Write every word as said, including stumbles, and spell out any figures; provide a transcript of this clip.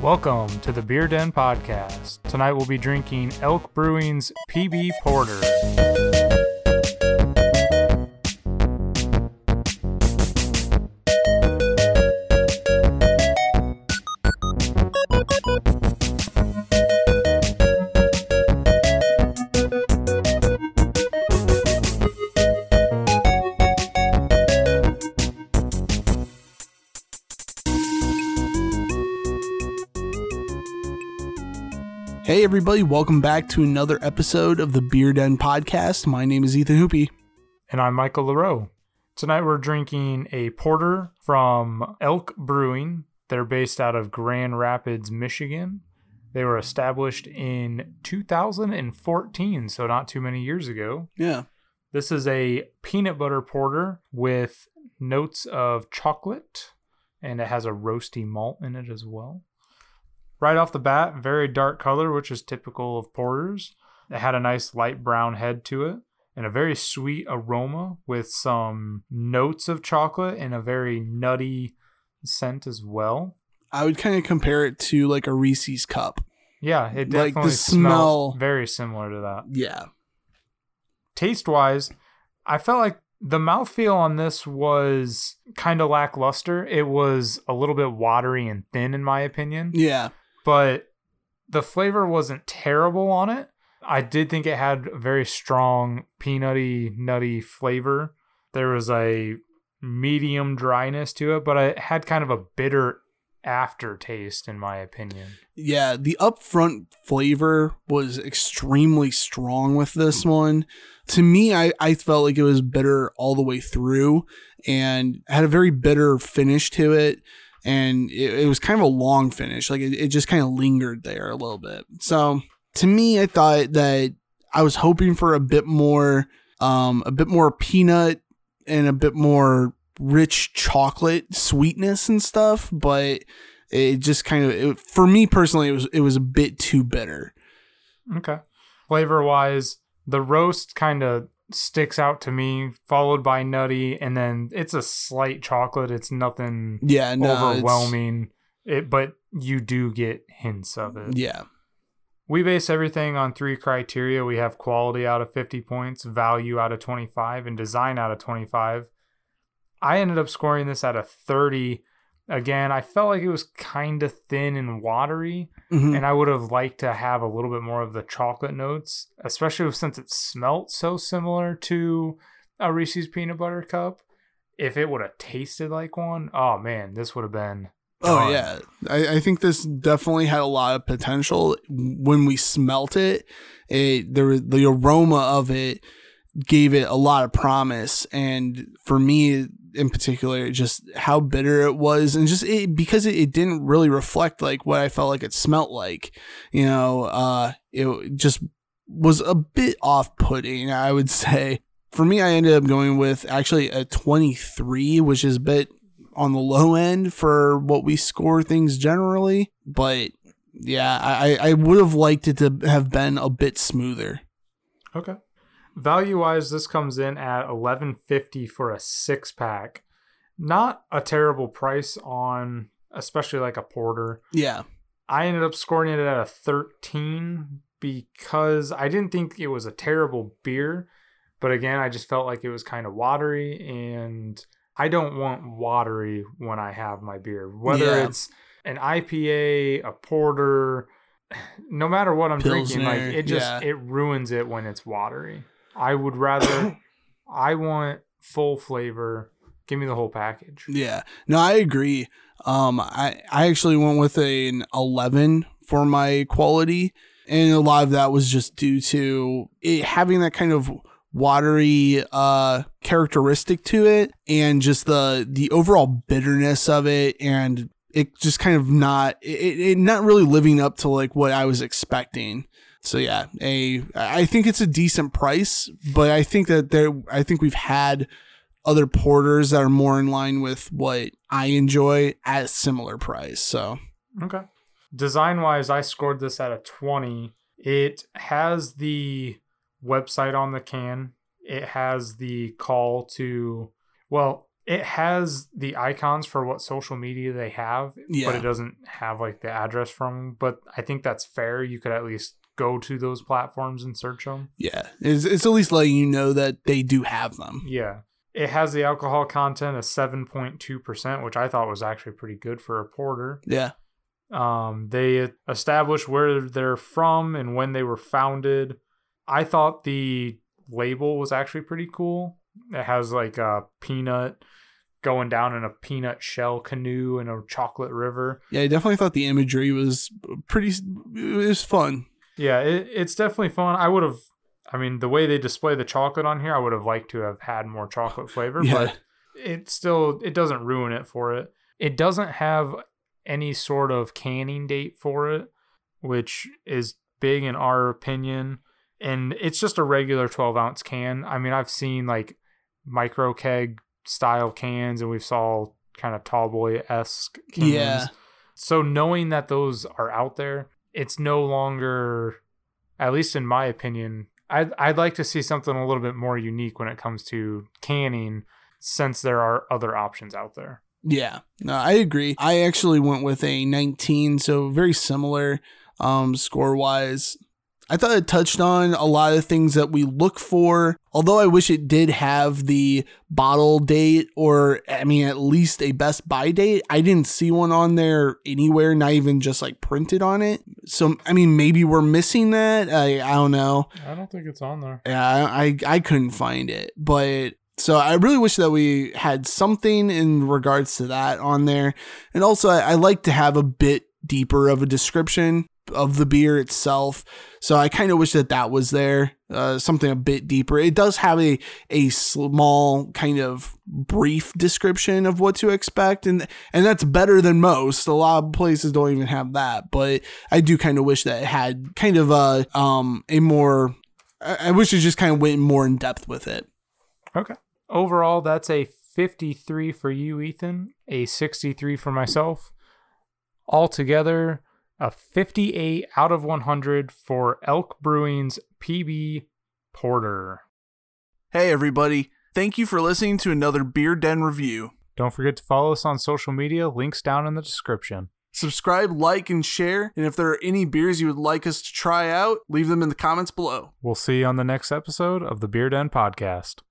Welcome to the Beer Den Podcast. Tonight we'll be drinking Elk Brewing's P B Porter. Hey everybody, welcome back to another episode of the Beer Den Podcast. My name is Ethan Hoopy. And I'm Michael LaRoe. Tonight we're drinking a porter from Elk Brewing. They're based out of Grand Rapids, Michigan. They were established in two thousand fourteen, so not too many years ago. Yeah. This is a peanut butter porter with notes of chocolate, and it has a roasty malt in it as well. Right off the bat, very dark color, which is typical of porters. It had a nice light brown head to it and a very sweet aroma with some notes of chocolate and a very nutty scent as well. I would kind of compare it to like a Reese's cup. Yeah, it definitely like the smell very similar to that. Yeah. Taste-wise, I felt like the mouthfeel on this was kind of lackluster. It was a little bit watery and thin in my opinion. Yeah. But the flavor wasn't terrible on it. I did think it had a very strong peanutty, nutty flavor. There was a medium dryness to it, but it had kind of a bitter aftertaste, in my opinion. Yeah, the upfront flavor was extremely strong with this one. To me, I, I felt like it was bitter all the way through and had a very bitter finish to it. And it, it was kind of a long finish. Like it, it just kind of lingered there a little bit. So to me, I thought that I was hoping for a bit more, um, a bit more peanut and a bit more rich chocolate sweetness and stuff. But it just kind of, it, for me personally, it was, it was a bit too bitter. Okay. Flavor wise, the roast kind of sticks out to me, followed by nutty, and then it's a slight chocolate. It's nothing yeah, no, overwhelming, it's... it but you do get hints of it. Yeah. We base everything on three criteria. We have quality out of fifty points, value out of twenty-five, and design out of twenty-five. I ended up scoring this at a thirty. Again, I felt like it was kind of thin and watery, mm-hmm. and I would have liked to have a little bit more of the chocolate notes, especially since it smelt so similar to a Reese's peanut butter cup. If it would have tasted like one, oh man, this would have been gone. Oh yeah, I, I think this definitely had a lot of potential. When we smelt it, it there was the aroma of it gave it a lot of promise, and for me in particular, just how bitter it was, and just it because it, it didn't really reflect like what I felt like it smelt like, you know, uh, it just was a bit off-putting, I would say. For me, I ended up going with actually a twenty-three, which is a bit on the low end for what we score things generally, but yeah, I, I would have liked it to have been a bit smoother. Okay. Value-wise, this comes in at eleven fifty for a six-pack. Not a terrible price on, especially like a porter. Yeah. I ended up scoring it at a thirteen because I didn't think it was a terrible beer. But again, I just felt like it was kind of watery, and I don't want watery when I have my beer. Whether yeah. it's an I P A, a porter, no matter what I'm Pilsner, drinking, like it just, yeah. it ruins it when it's watery. I would rather, I want full flavor. Give me the whole package. Yeah. No, I agree. Um, I, I actually went with an eleven for my quality. And a lot of that was just due to it having that kind of watery uh, characteristic to it. And just the, the overall bitterness of it, and it just kind of not, it, it not really living up to like what I was expecting. So yeah, a I think it's a decent price, but I think that there, I think we've had other porters that are more in line with what I enjoy at a similar price. So okay, design wise, I scored this at a twenty. It has the website on the can. it has the call to, well, it has the icons for what social media they have, yeah. but it doesn't have like the address from them. But I think that's fair. You could at least go to those platforms and search them. Yeah. It's, it's at least letting you know that they do have them. Yeah. It has the alcohol content of seven point two percent, which I thought was actually pretty good for a porter. Yeah. Um, they establish where they're from and when they were founded. I thought the label was actually pretty cool. It has like a peanut going down in a peanut shell canoe in a chocolate river. Yeah, I definitely thought the imagery was pretty, it was fun. Yeah, it, it's definitely fun. I would have, I mean, the way they display the chocolate on here, I would have liked to have had more chocolate flavor, yeah. but it still, it doesn't ruin it for it. It doesn't have any sort of canning date for it, which is big in our opinion. And it's just a regular twelve ounce can. I mean, I've seen like micro keg style cans, and we saw kind of tall boy esque cans. Yeah. So knowing that those are out there, it's no longer, at least in my opinion, I'd, I'd like to see something a little bit more unique when it comes to canning, since there are other options out there. Yeah, no, I agree. I actually went with a nineteen, so very similar um, score-wise. I thought it touched on a lot of things that we look for, although I wish it did have the bottle date or, I mean, at least a best buy date. I didn't see one on there anywhere, not even just like printed on it. So, I mean, maybe we're missing that. I, I don't know. I don't think it's on there. Yeah, I, I, I couldn't find it, but... So I really wish that we had something in regards to that on there. And also, I, I like to have a bit deeper of a description of the beer itself. So I kind of wish that that was there, uh, something a bit deeper. It does have a, a small kind of brief description of what to expect. And, and that's better than most. A lot of places don't even have that. But I do kind of wish that it had kind of a, um, a more, I, I wish it just kind of went more in depth with it. Okay. Overall, that's a fifty-three for you, Ethan, a sixty-three for myself. Altogether, a fifty-eight out of one hundred for Elk Brewing's P B Porter. Hey, everybody. Thank you for listening to another Beer Den review. Don't forget to follow us on social media. Links down in the description. Subscribe, like, and share. And if there are any beers you would like us to try out, leave them in the comments below. We'll see you on the next episode of the Beer Den Podcast.